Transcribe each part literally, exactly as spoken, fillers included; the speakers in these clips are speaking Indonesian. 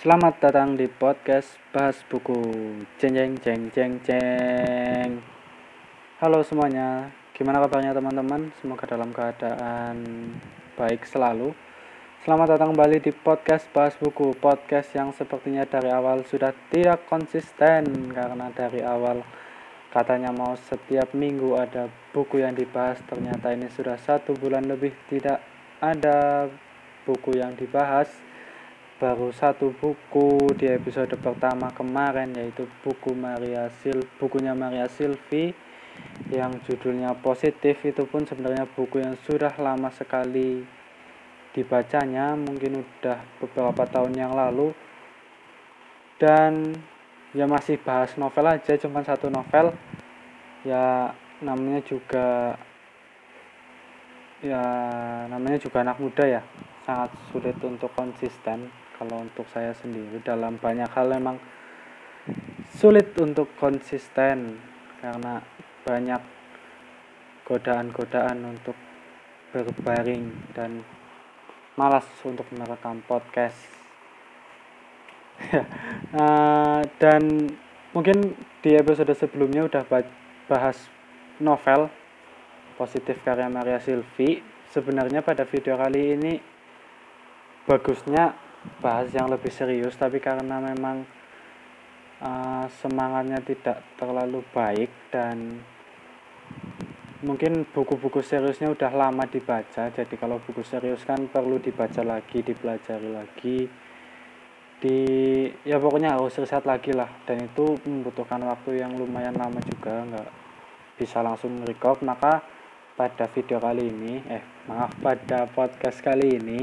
Selamat datang di podcast Bahas Buku. Jeng jeng jeng jeng jeng. Halo semuanya, gimana kabarnya teman-teman? Semoga dalam keadaan baik selalu. Selamat datang kembali di podcast Bahas Buku, podcast yang sepertinya dari awal sudah tidak konsisten. Karena dari awal katanya mau setiap minggu ada buku yang dibahas, ternyata ini sudah satu bulan lebih tidak ada buku yang dibahas. Baru satu buku di episode pertama kemarin, yaitu buku Maria Sil, bukunya Maria Silvi yang judulnya Positif. Itu pun sebenarnya buku yang sudah lama sekali dibacanya, mungkin udah beberapa tahun yang lalu. Dan ya masih bahas novel aja, cuma satu novel. Ya namanya juga ya namanya juga anak muda ya. Sangat sulit untuk konsisten. Kalau untuk saya sendiri dalam banyak hal memang sulit untuk konsisten karena banyak godaan-godaan untuk berbaring dan malas untuk merekam podcast. uh, dan mungkin di episode sebelumnya udah bahas novel Positif karya Maria Silvi. Sebenarnya pada video kali ini bagusnya bahas yang lebih serius, tapi karena memang uh, semangatnya tidak terlalu baik dan mungkin buku-buku seriusnya udah lama dibaca, jadi kalau buku serius kan perlu dibaca lagi, dipelajari lagi, di ya pokoknya harus riset lagi lah, dan itu membutuhkan waktu yang lumayan lama juga, nggak bisa langsung record. Maka pada video kali ini eh maaf pada podcast kali ini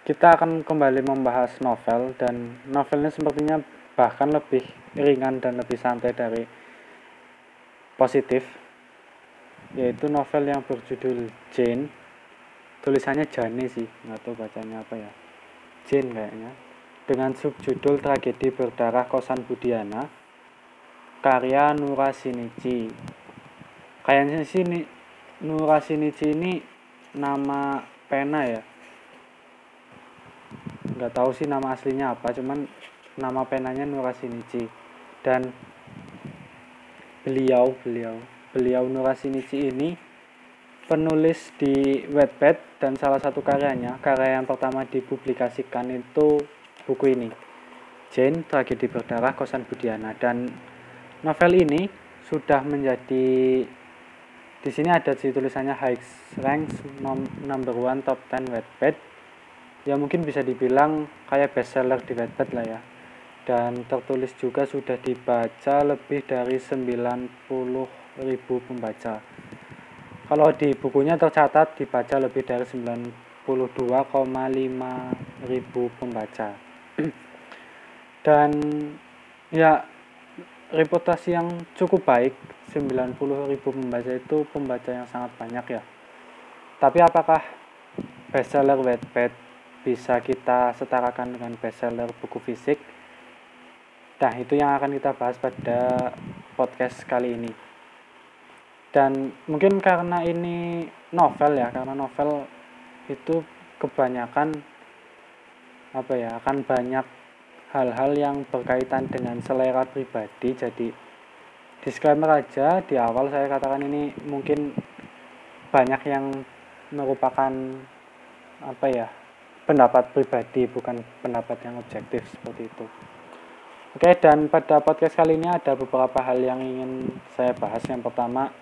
kita akan kembali membahas novel, dan novelnya sepertinya bahkan lebih ringan dan lebih santai dari Positif, yaitu novel yang berjudul Jane. Tulisannya Jane sih, nggak tahu bacanya apa ya, Jane kayaknya, dengan subjudul Tragedi Berdarah Kosan Budiana karya Nurashinichi. Kayaknya sini Nurashinichi ini nama pena ya, nggak tahu sih nama aslinya apa, cuman nama penanya Nurashinichi. Dan beliau beliau beliau Nurashinichi ini penulis di Wattpad, dan salah satu karyanya, karya yang pertama dipublikasikan itu buku ini, Jane, Tragedi Berdarah Kosan Budiana. Dan novel ini sudah menjadi, di sini ada sih tulisannya Highest Ranks Number One Top sepuluh Wattpad. Ya mungkin bisa dibilang kayak bestseller di Wattpad lah ya. Dan tertulis juga sudah dibaca lebih dari sembilan puluh ribu pembaca. Kalau di bukunya tercatat dibaca lebih dari sembilan puluh dua koma lima ribu pembaca. Dan ya reputasi yang cukup baik, sembilan puluh ribu pembaca itu pembaca yang sangat banyak ya. Tapi apakah bestseller Wattpad bisa kita setarakan dengan bestseller buku fisik? Nah, itu yang akan kita bahas pada podcast kali ini. Dan mungkin karena ini novel ya, karena novel itu kebanyakan apa ya, akan banyak hal-hal yang berkaitan dengan selera pribadi. Jadi disclaimer aja di awal, saya katakan ini mungkin banyak yang merupakan apa ya, pendapat pribadi, bukan pendapat yang objektif seperti itu. Oke, dan pada podcast kali ini ada beberapa hal yang ingin saya bahas. Yang pertama,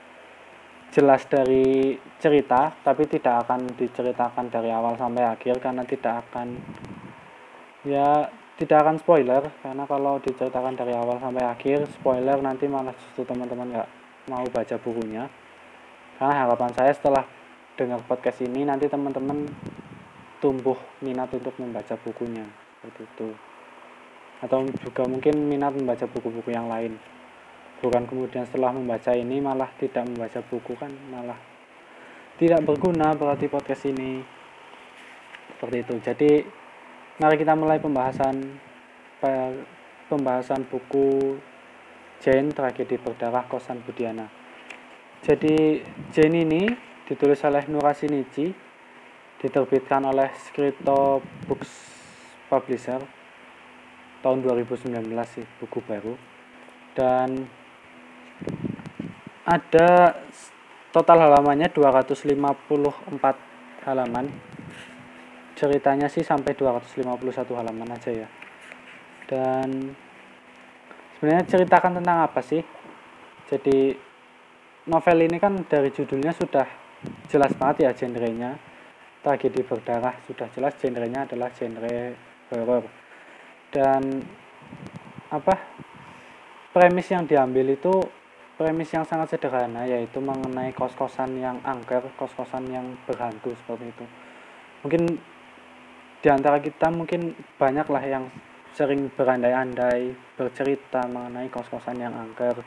jelas dari cerita, tapi tidak akan diceritakan dari awal sampai akhir karena tidak akan ya tidak akan spoiler, karena kalau diceritakan dari awal sampai akhir spoiler, nanti malah justru teman-teman nggak mau baca bukunya. Karena harapan saya setelah dengar podcast ini nanti teman-teman tumbuh minat untuk membaca bukunya seperti itu, atau juga mungkin minat membaca buku-buku yang lain, bukan kemudian setelah membaca ini malah tidak membaca buku, kan malah tidak berguna berarti podcast ini seperti itu. Jadi mari kita mulai pembahasan pembahasan buku Jane, Tragedi Berdarah Kosan Budiana. Jadi Jane ini ditulis oleh Nurashinichi, diterbitkan oleh Scrito Books Publisher tahun dua ribu sembilan belas sih, buku baru, dan ada total halamannya dua ratus lima puluh empat halaman. Ceritanya sih sampai dua ratus lima puluh satu halaman aja ya. Dan sebenarnya ceritakan tentang apa sih? Jadi novel ini kan dari judulnya sudah jelas banget ya genrenya. Tragedi berdarah sudah jelas genrenya adalah genre horor. Dan apa? Premis yang diambil itu premis yang sangat sederhana, yaitu mengenai kos-kosan yang angker, kos-kosan yang berhantu seperti itu. Mungkin di antara kita mungkin banyaklah yang sering berandai-andai bercerita mengenai kos-kosan yang angker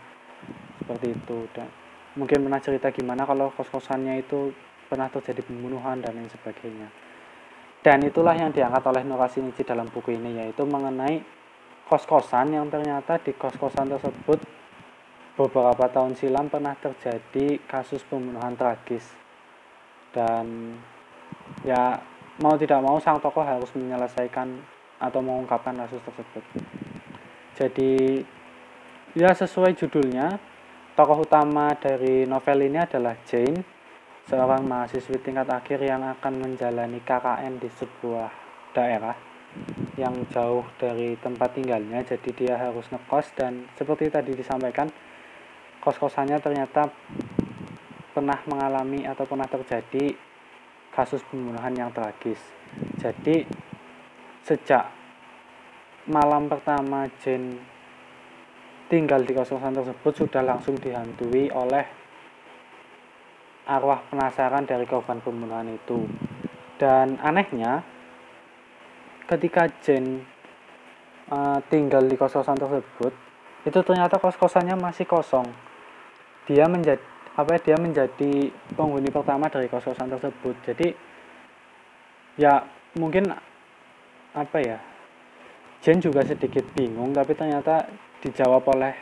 seperti itu. Dan mungkin pernah cerita gimana kalau kos-kosannya itu pernah terjadi pembunuhan dan lain sebagainya. Dan itulah yang diangkat oleh Nurashinichi dalam buku ini, yaitu mengenai kos-kosan yang ternyata di kos-kosan tersebut beberapa tahun silam pernah terjadi kasus pembunuhan tragis. Dan ya mau tidak mau sang tokoh harus menyelesaikan atau mengungkapkan kasus tersebut. Jadi ya sesuai judulnya, tokoh utama dari novel ini adalah Jane, seorang mahasiswi tingkat akhir yang akan menjalani K K N di sebuah daerah yang jauh dari tempat tinggalnya. Jadi dia harus ngekos, dan seperti tadi disampaikan, kos-kosannya ternyata pernah mengalami atau pernah terjadi kasus pembunuhan yang tragis. Jadi sejak malam pertama Jane tinggal di kos-kosan tersebut sudah langsung dihantui oleh arwah penasaran dari korban pembunuhan itu. Dan anehnya, ketika Jane uh, tinggal di kos-kosan tersebut, itu ternyata kos-kosannya masih kosong. Dia menjadi apa ya, dia menjadi penghuni pertama dari kos-kosan tersebut. Jadi ya mungkin apa ya, Jane juga sedikit bingung, tapi ternyata dijawab oleh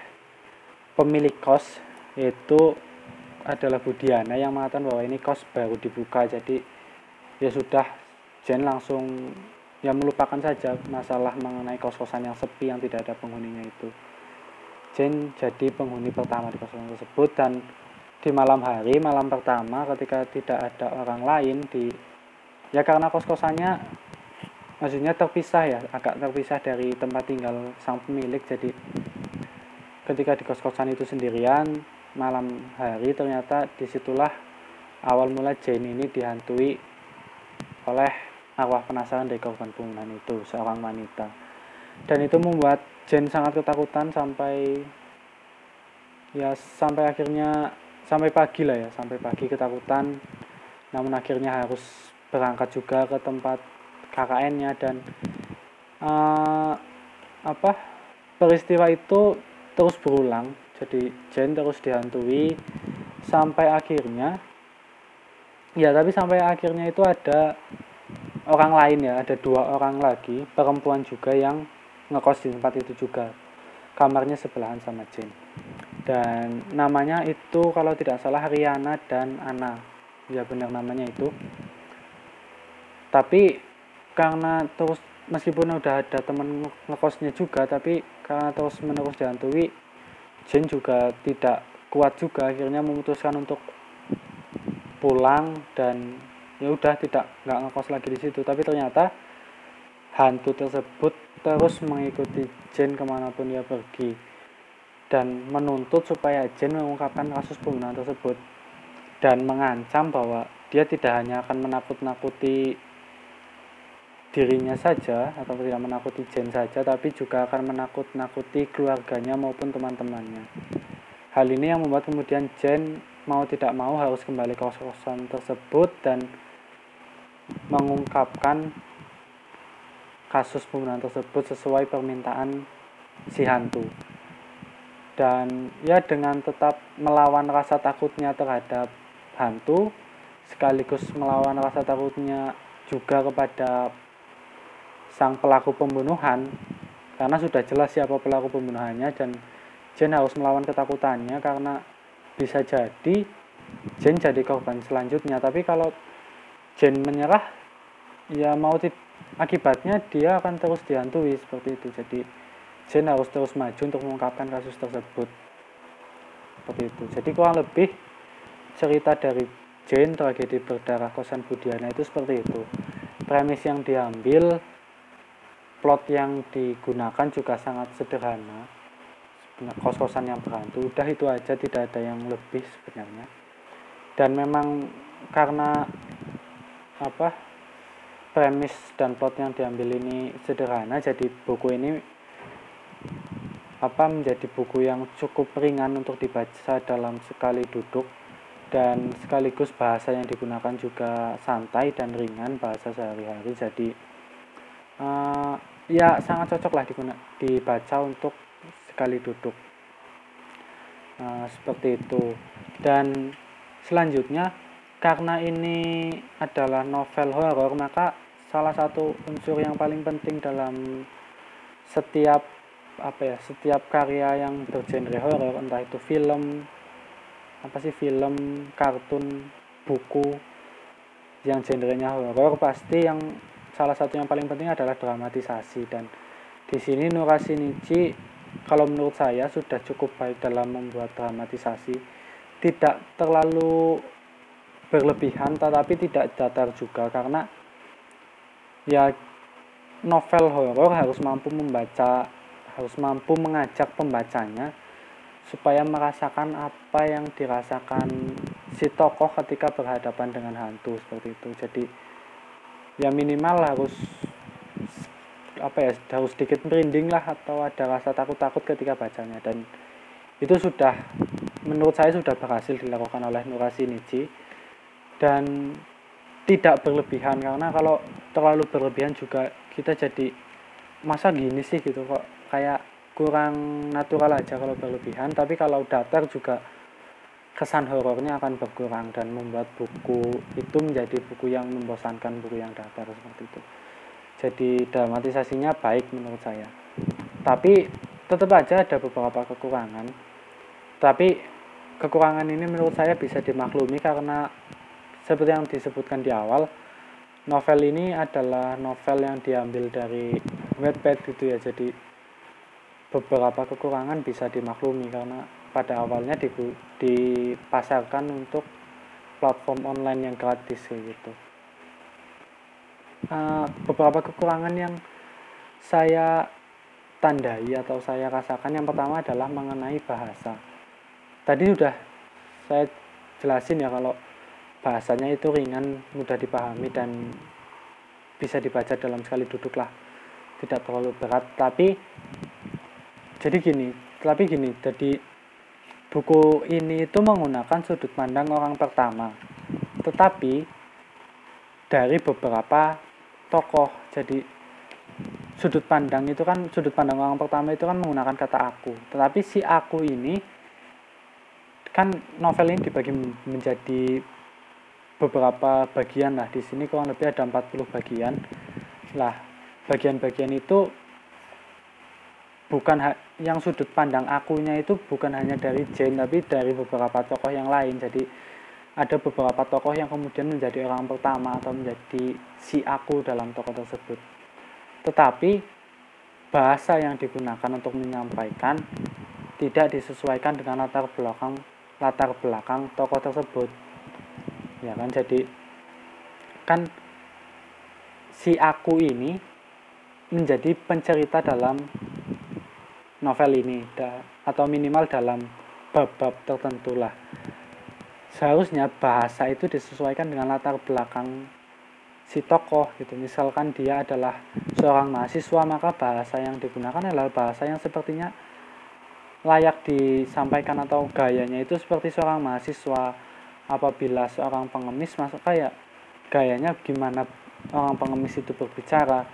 pemilik kos, yaitu adalah Budiana, yang mengatakan bahwa ini kos baru dibuka. Jadi ya sudah, Jane langsung ya melupakan saja masalah mengenai kos-kosan yang sepi yang tidak ada penghuninya itu. Jane jadi penghuni pertama di kos-kosan tersebut, dan di malam hari, malam pertama ketika tidak ada orang lain di ya karena kos-kosannya maksudnya terpisah ya, agak terpisah dari tempat tinggal sang pemilik. Jadi ketika di kos-kosan itu sendirian malam hari, ternyata disitulah awal mula Jane ini dihantui oleh arwah penasaran dari korban pembunuhan itu, seorang wanita. Dan itu membuat Jane sangat ketakutan sampai ya sampai akhirnya sampai pagi lah ya, sampai pagi ketakutan. Namun akhirnya harus berangkat juga ke tempat K K N-nya. Dan uh, apa peristiwa itu terus berulang. Jadi Jane terus dihantui sampai akhirnya ya, tapi sampai akhirnya itu ada orang lain ya, ada dua orang lagi, perempuan juga yang ngekos di tempat itu juga, kamarnya sebelahan sama Jane. Dan namanya itu kalau tidak salah Riana dan Anna, ya benar namanya itu. Tapi karena terus, meskipun udah ada teman ngekosnya juga, tapi karena terus menerus dihantui, Jane juga tidak kuat juga, akhirnya memutuskan untuk pulang. Dan ya udah tidak nggak ngekos lagi di situ. Tapi ternyata hantu tersebut terus mengikuti Jane kemanapun dia pergi, dan menuntut supaya Jane mengungkapkan kasus pembunuhan tersebut, dan mengancam bahwa dia tidak hanya akan menakut-nakuti dirinya saja atau tidak menakuti Jane saja, tapi juga akan menakut-nakuti keluarganya maupun teman-temannya. Hal ini yang membuat kemudian Jane mau tidak mau harus kembali ke kos-kosan tersebut dan mengungkapkan kasus pembunuhan tersebut sesuai permintaan si hantu. Dan ya dengan tetap melawan rasa takutnya terhadap hantu, sekaligus melawan rasa takutnya juga kepada sang pelaku pembunuhan, karena sudah jelas siapa pelaku pembunuhannya. Dan Jane harus melawan ketakutannya, karena bisa jadi Jane jadi korban selanjutnya. Tapi kalau Jane menyerah, ya mau t- Akibatnya dia akan terus dihantui seperti itu. Jadi Jen harus terus maju untuk mengungkapkan kasus tersebut. Seperti itu. Jadi kurang lebih cerita dari Jen tragedi berdarah kosan Budiana itu seperti itu. Premis yang diambil, plot yang digunakan juga sangat sederhana. Kos-kosan yang berhantu, udah itu aja, tidak ada yang lebih sebenarnya. Dan memang karena apa premis dan plot yang diambil ini sederhana, jadi buku ini apa menjadi buku yang cukup ringan untuk dibaca dalam sekali duduk, dan sekaligus bahasa yang digunakan juga santai dan ringan, bahasa sehari-hari. Jadi uh, ya sangat cocok lah diguna- dibaca untuk sekali duduk, nah, seperti itu. Dan selanjutnya, karena ini adalah novel horor, maka salah satu unsur yang paling penting dalam setiap apa ya setiap karya yang bergenre horor, entah itu film apa sih film, kartun, buku yang genrenya horor, pasti yang salah satu yang paling penting adalah dramatisasi. Dan di sini Nurashinichi kalau menurut saya sudah cukup baik dalam membuat dramatisasi, tidak terlalu berlebihan tetapi tidak datar juga, karena ya novel horor harus mampu membaca, harus mampu mengajak pembacanya supaya merasakan apa yang dirasakan si tokoh ketika berhadapan dengan hantu, seperti itu. Jadi ya minimal harus apa ya harus sedikit merinding lah, atau ada rasa takut-takut ketika bacanya. Dan itu sudah menurut saya sudah berhasil dilakukan oleh Nurashinichi, dan tidak berlebihan, karena kalau terlalu berlebihan juga kita jadi masa gini sih gitu, kok kayak kurang natural aja kalau berlebihan. Tapi kalau datar juga kesan horornya akan berkurang dan membuat buku itu menjadi buku yang membosankan, buku yang datar seperti itu. Jadi dramatisasinya baik menurut saya, tapi tetap aja ada beberapa kekurangan. Tapi kekurangan ini menurut saya bisa dimaklumi karena seperti yang disebutkan di awal, novel ini adalah novel yang diambil dari Wattpad gitu ya. Jadi beberapa kekurangan bisa dimaklumi karena pada awalnya dipasarkan untuk platform online yang gratis gitu. Uh, beberapa kekurangan yang saya tandai atau saya rasakan, yang pertama adalah mengenai bahasa. Tadi sudah saya jelasin ya kalau bahasanya itu ringan, mudah dipahami dan bisa dibaca dalam sekali duduk lah, tidak terlalu berat. Tapi jadi gini, tapi gini, jadi buku ini itu menggunakan sudut pandang orang pertama, tetapi dari beberapa tokoh. Jadi sudut pandang itu kan, sudut pandang orang pertama itu kan menggunakan kata aku, tetapi si aku ini kan novel ini dibagi menjadi beberapa bagian lah. Di sini kurang lebih ada empat puluh bagian lah. Bagian-bagian itu bukan ha- yang sudut pandang akunya itu bukan hanya dari Jane, tapi dari beberapa tokoh yang lain. Jadi ada beberapa tokoh yang kemudian menjadi orang pertama atau menjadi si aku dalam tokoh tersebut. Tetapi bahasa yang digunakan untuk menyampaikan tidak disesuaikan dengan latar belakang latar belakang tokoh tersebut. Ya kan, jadi kan si aku ini menjadi pencerita dalam novel ini, atau minimal dalam bab-bab tertentulah. Seharusnya bahasa itu disesuaikan dengan latar belakang si tokoh gitu. Misalkan dia adalah seorang mahasiswa, maka bahasa yang digunakan adalah bahasa yang sepertinya layak disampaikan atau gayanya itu seperti seorang mahasiswa. Apabila seorang pengemis, maka ya gayanya gimana orang pengemis itu berbicara.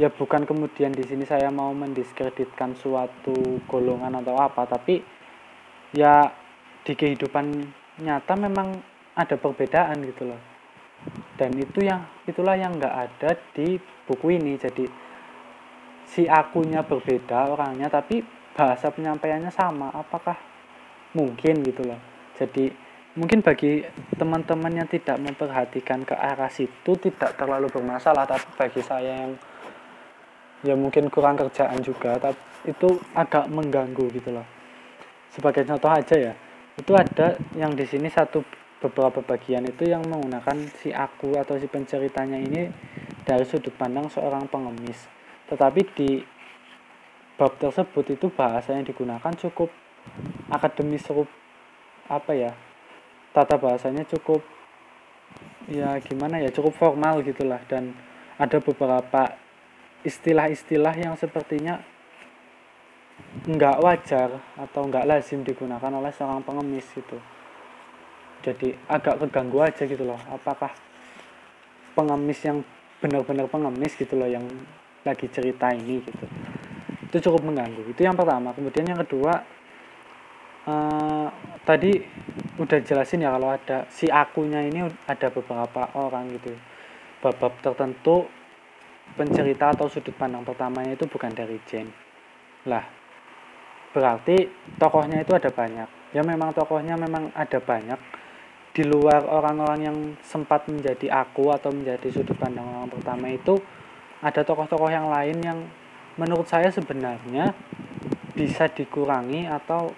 Ya bukan kemudian di sini saya mau mendiskreditkan suatu golongan atau apa, tapi ya di kehidupan nyata memang ada perbedaan gitu loh, dan itu yang itulah yang nggak ada di buku ini. Jadi si akunya berbeda orangnya, tapi bahasa penyampaiannya sama. Apakah mungkin gitu loh? Jadi mungkin bagi teman-teman yang tidak memperhatikan ke arah situ tidak terlalu bermasalah, tapi bagi saya yang ya mungkin kurang kerjaan juga, tapi itu agak mengganggu gitu loh. Sebagai contoh aja ya, itu ada yang di sini satu beberapa bagian itu yang menggunakan si aku atau si penceritanya ini dari sudut pandang seorang pengemis, tetapi di bab tersebut itu bahasa yang digunakan cukup akademis, cukup apa ya, tata bahasanya cukup ya gimana ya cukup formal gitulah, dan ada beberapa istilah-istilah yang sepertinya nggak wajar atau nggak lazim digunakan oleh seorang pengemis gitu. Jadi agak keganggu aja gitu loh, apakah pengemis yang benar-benar pengemis gitu loh yang lagi cerita ini gitu. Itu cukup mengganggu, itu yang pertama. Kemudian yang kedua, uh, tadi udah jelasin ya kalau ada si akunya ini ada beberapa orang gitu. Bab-bab tertentu pencerita atau sudut pandang pertamanya itu bukan dari Jane. Lah, berarti tokohnya itu ada banyak. Ya memang tokohnya memang ada banyak di luar orang-orang yang sempat menjadi aku atau menjadi sudut pandang orang pertama itu. Ada tokoh-tokoh yang lain yang menurut saya sebenarnya bisa dikurangi atau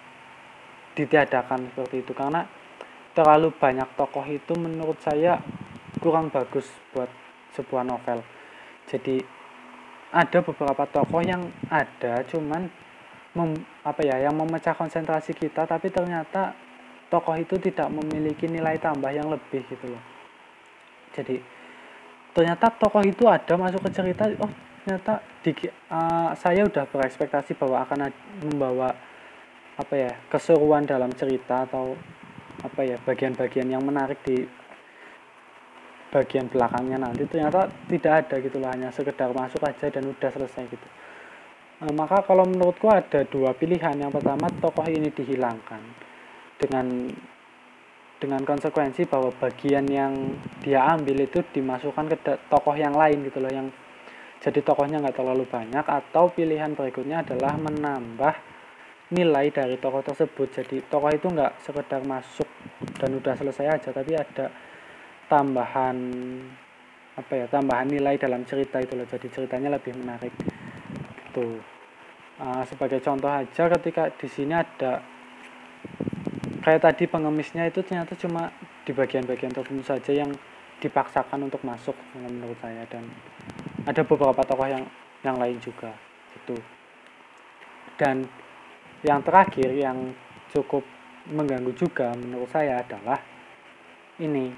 ditiadakan seperti itu, karena terlalu banyak tokoh itu menurut saya kurang bagus buat sebuah novel. Jadi ada beberapa tokoh yang ada cuman mem, apa ya yang memecah konsentrasi kita, tapi ternyata tokoh itu tidak memiliki nilai tambah yang lebih gitu loh. Jadi ternyata tokoh itu ada masuk ke cerita, oh ternyata di, uh, saya udah berekspektasi bahwa akan membawa apa ya keseruan dalam cerita atau apa ya bagian-bagian yang menarik di bagian belakangnya nanti, ternyata tidak ada gitu loh, hanya sekedar masuk aja dan udah selesai gitu. Nah, maka kalau menurutku ada dua pilihan. Yang pertama, tokoh ini dihilangkan dengan dengan konsekuensi bahwa bagian yang dia ambil itu dimasukkan ke da- tokoh yang lain gitu loh, yang jadi tokohnya nggak terlalu banyak. Atau pilihan berikutnya adalah menambah nilai dari tokoh tersebut, jadi tokoh itu nggak sekedar masuk dan udah selesai aja, tapi ada tambahan apa ya tambahan nilai dalam cerita itu loh, jadi ceritanya lebih menarik gitu. Uh, sebagai contoh aja, ketika di sini ada kayak tadi pengemisnya itu ternyata cuma di bagian-bagian tertentu saja yang dipaksakan untuk masuk menurut saya, dan ada beberapa tokoh yang yang lain juga gitu. Dan yang terakhir yang cukup mengganggu juga menurut saya adalah ini.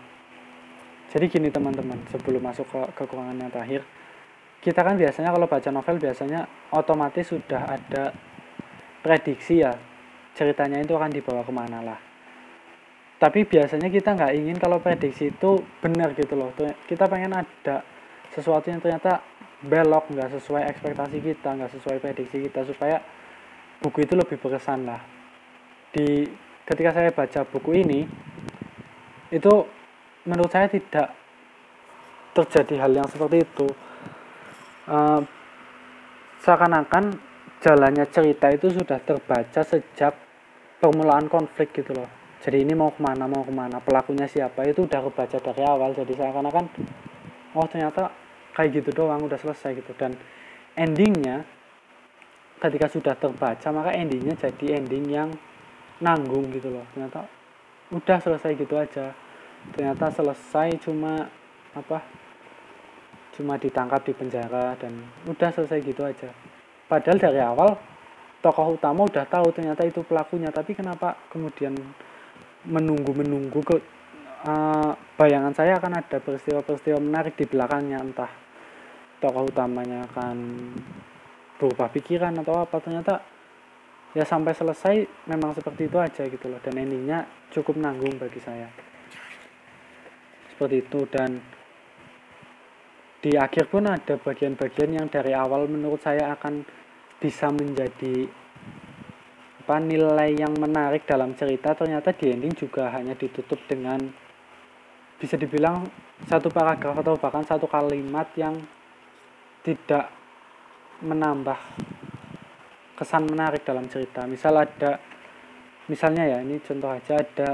Jadi gini teman-teman, sebelum masuk ke kekurangan yang terakhir, kita kan biasanya kalau baca novel biasanya otomatis sudah ada prediksi ya, ceritanya itu akan dibawa kemana lah. Tapi biasanya kita nggak ingin kalau prediksi itu benar gitu loh. Kita pengen ada sesuatu yang ternyata belok, nggak sesuai ekspektasi kita, nggak sesuai prediksi kita, supaya buku itu lebih berkesan lah. Di ketika saya baca buku ini, itu menurut saya tidak terjadi hal yang seperti itu. Uh, seakan-akan jalannya cerita itu sudah terbaca sejak permulaan konflik gitu loh. Jadi ini mau kemana, mau kemana, pelakunya siapa, itu udah kebaca dari awal. Jadi seakan-akan, oh ternyata kayak gitu doang, udah selesai gitu. Dan endingnya, ketika sudah terbaca, maka endingnya jadi ending yang nanggung gitu loh. Ternyata udah selesai gitu aja. Ternyata selesai cuma apa? Cuma ditangkap di penjara dan udah selesai gitu aja. Padahal dari awal tokoh utama udah tahu ternyata itu pelakunya, tapi kenapa kemudian menunggu-menunggu ke uh, bayangan saya akan ada peristiwa-peristiwa menarik di belakangnya, entah tokoh utamanya akan berubah pikiran atau apa. Ternyata ya sampai selesai memang seperti itu aja gitu loh, dan endingnya cukup nanggung bagi saya. Seperti itu. Dan di akhir pun ada bagian-bagian yang dari awal menurut saya akan bisa menjadi apa, nilai yang menarik dalam cerita, ternyata di ending juga hanya ditutup dengan bisa dibilang satu paragraf atau bahkan satu kalimat yang tidak menambah kesan menarik dalam cerita. Misal ada, misalnya ya ini contoh aja, ada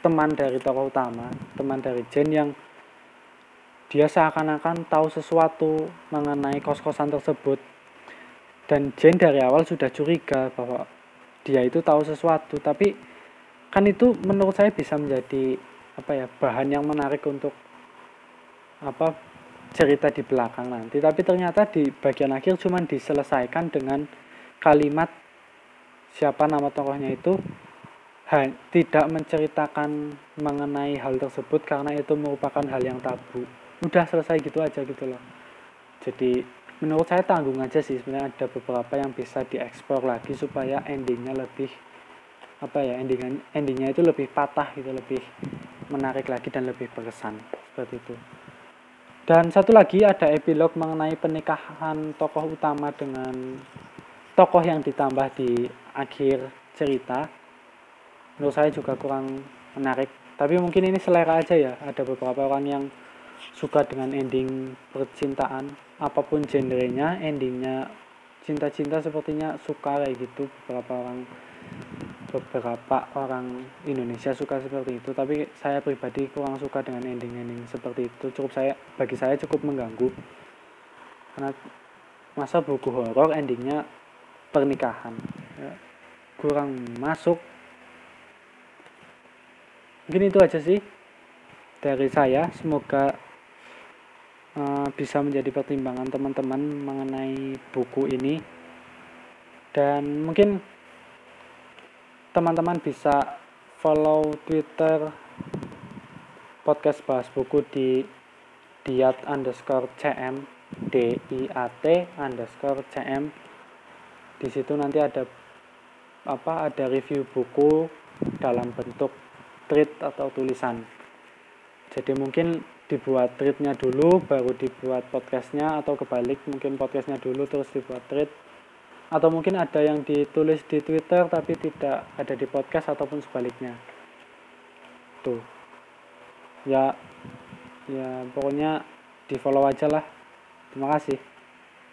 teman dari tokoh utama, teman dari Jane yang dia seakan-akan tahu sesuatu mengenai kos-kosan tersebut. Dan Jane dari awal sudah curiga bahwa dia itu tahu sesuatu, tapi kan itu menurut saya bisa menjadi apa ya, bahan yang menarik untuk apa cerita di belakang nanti. Tapi ternyata di bagian akhir cuma diselesaikan dengan kalimat siapa nama tokohnya itu tidak menceritakan mengenai hal tersebut karena itu merupakan hal yang tabu. Udah selesai gitu aja gitu loh. Jadi menurut saya tanggung aja sih, sebenarnya ada beberapa yang bisa dieksplor lagi supaya endingnya lebih apa ya endingan endingnya itu lebih patah gitu, lebih menarik lagi dan lebih berkesan seperti itu. Dan satu lagi ada epilog mengenai pernikahan tokoh utama dengan tokoh yang ditambah di akhir cerita. Menurut saya juga kurang menarik, tapi mungkin ini selera aja ya. Ada beberapa orang yang suka dengan ending percintaan apapun genrenya, endingnya cinta-cinta sepertinya suka kayak gitu. Beberapa orang beberapa orang Indonesia suka seperti itu, tapi saya pribadi kurang suka dengan ending-ending seperti itu. Cukup saya bagi saya cukup mengganggu. Karena masa buku horor endingnya pernikahan. Ya, kurang masuk. Mungkin itu aja sih dari saya. Semoga bisa menjadi pertimbangan teman-teman mengenai buku ini, dan mungkin teman-teman bisa follow Twitter podcast bahas buku di diat underscore cm, diat underscore cm. Di situ nanti ada apa ada review buku dalam bentuk tweet atau tulisan. Jadi mungkin dibuat tweetnya dulu, baru dibuat podcastnya, atau kebalik, mungkin podcastnya dulu terus dibuat tweet, atau mungkin ada yang ditulis di Twitter tapi tidak ada di podcast ataupun sebaliknya. Tuh, ya, ya pokoknya di follow aja lah. Terima kasih.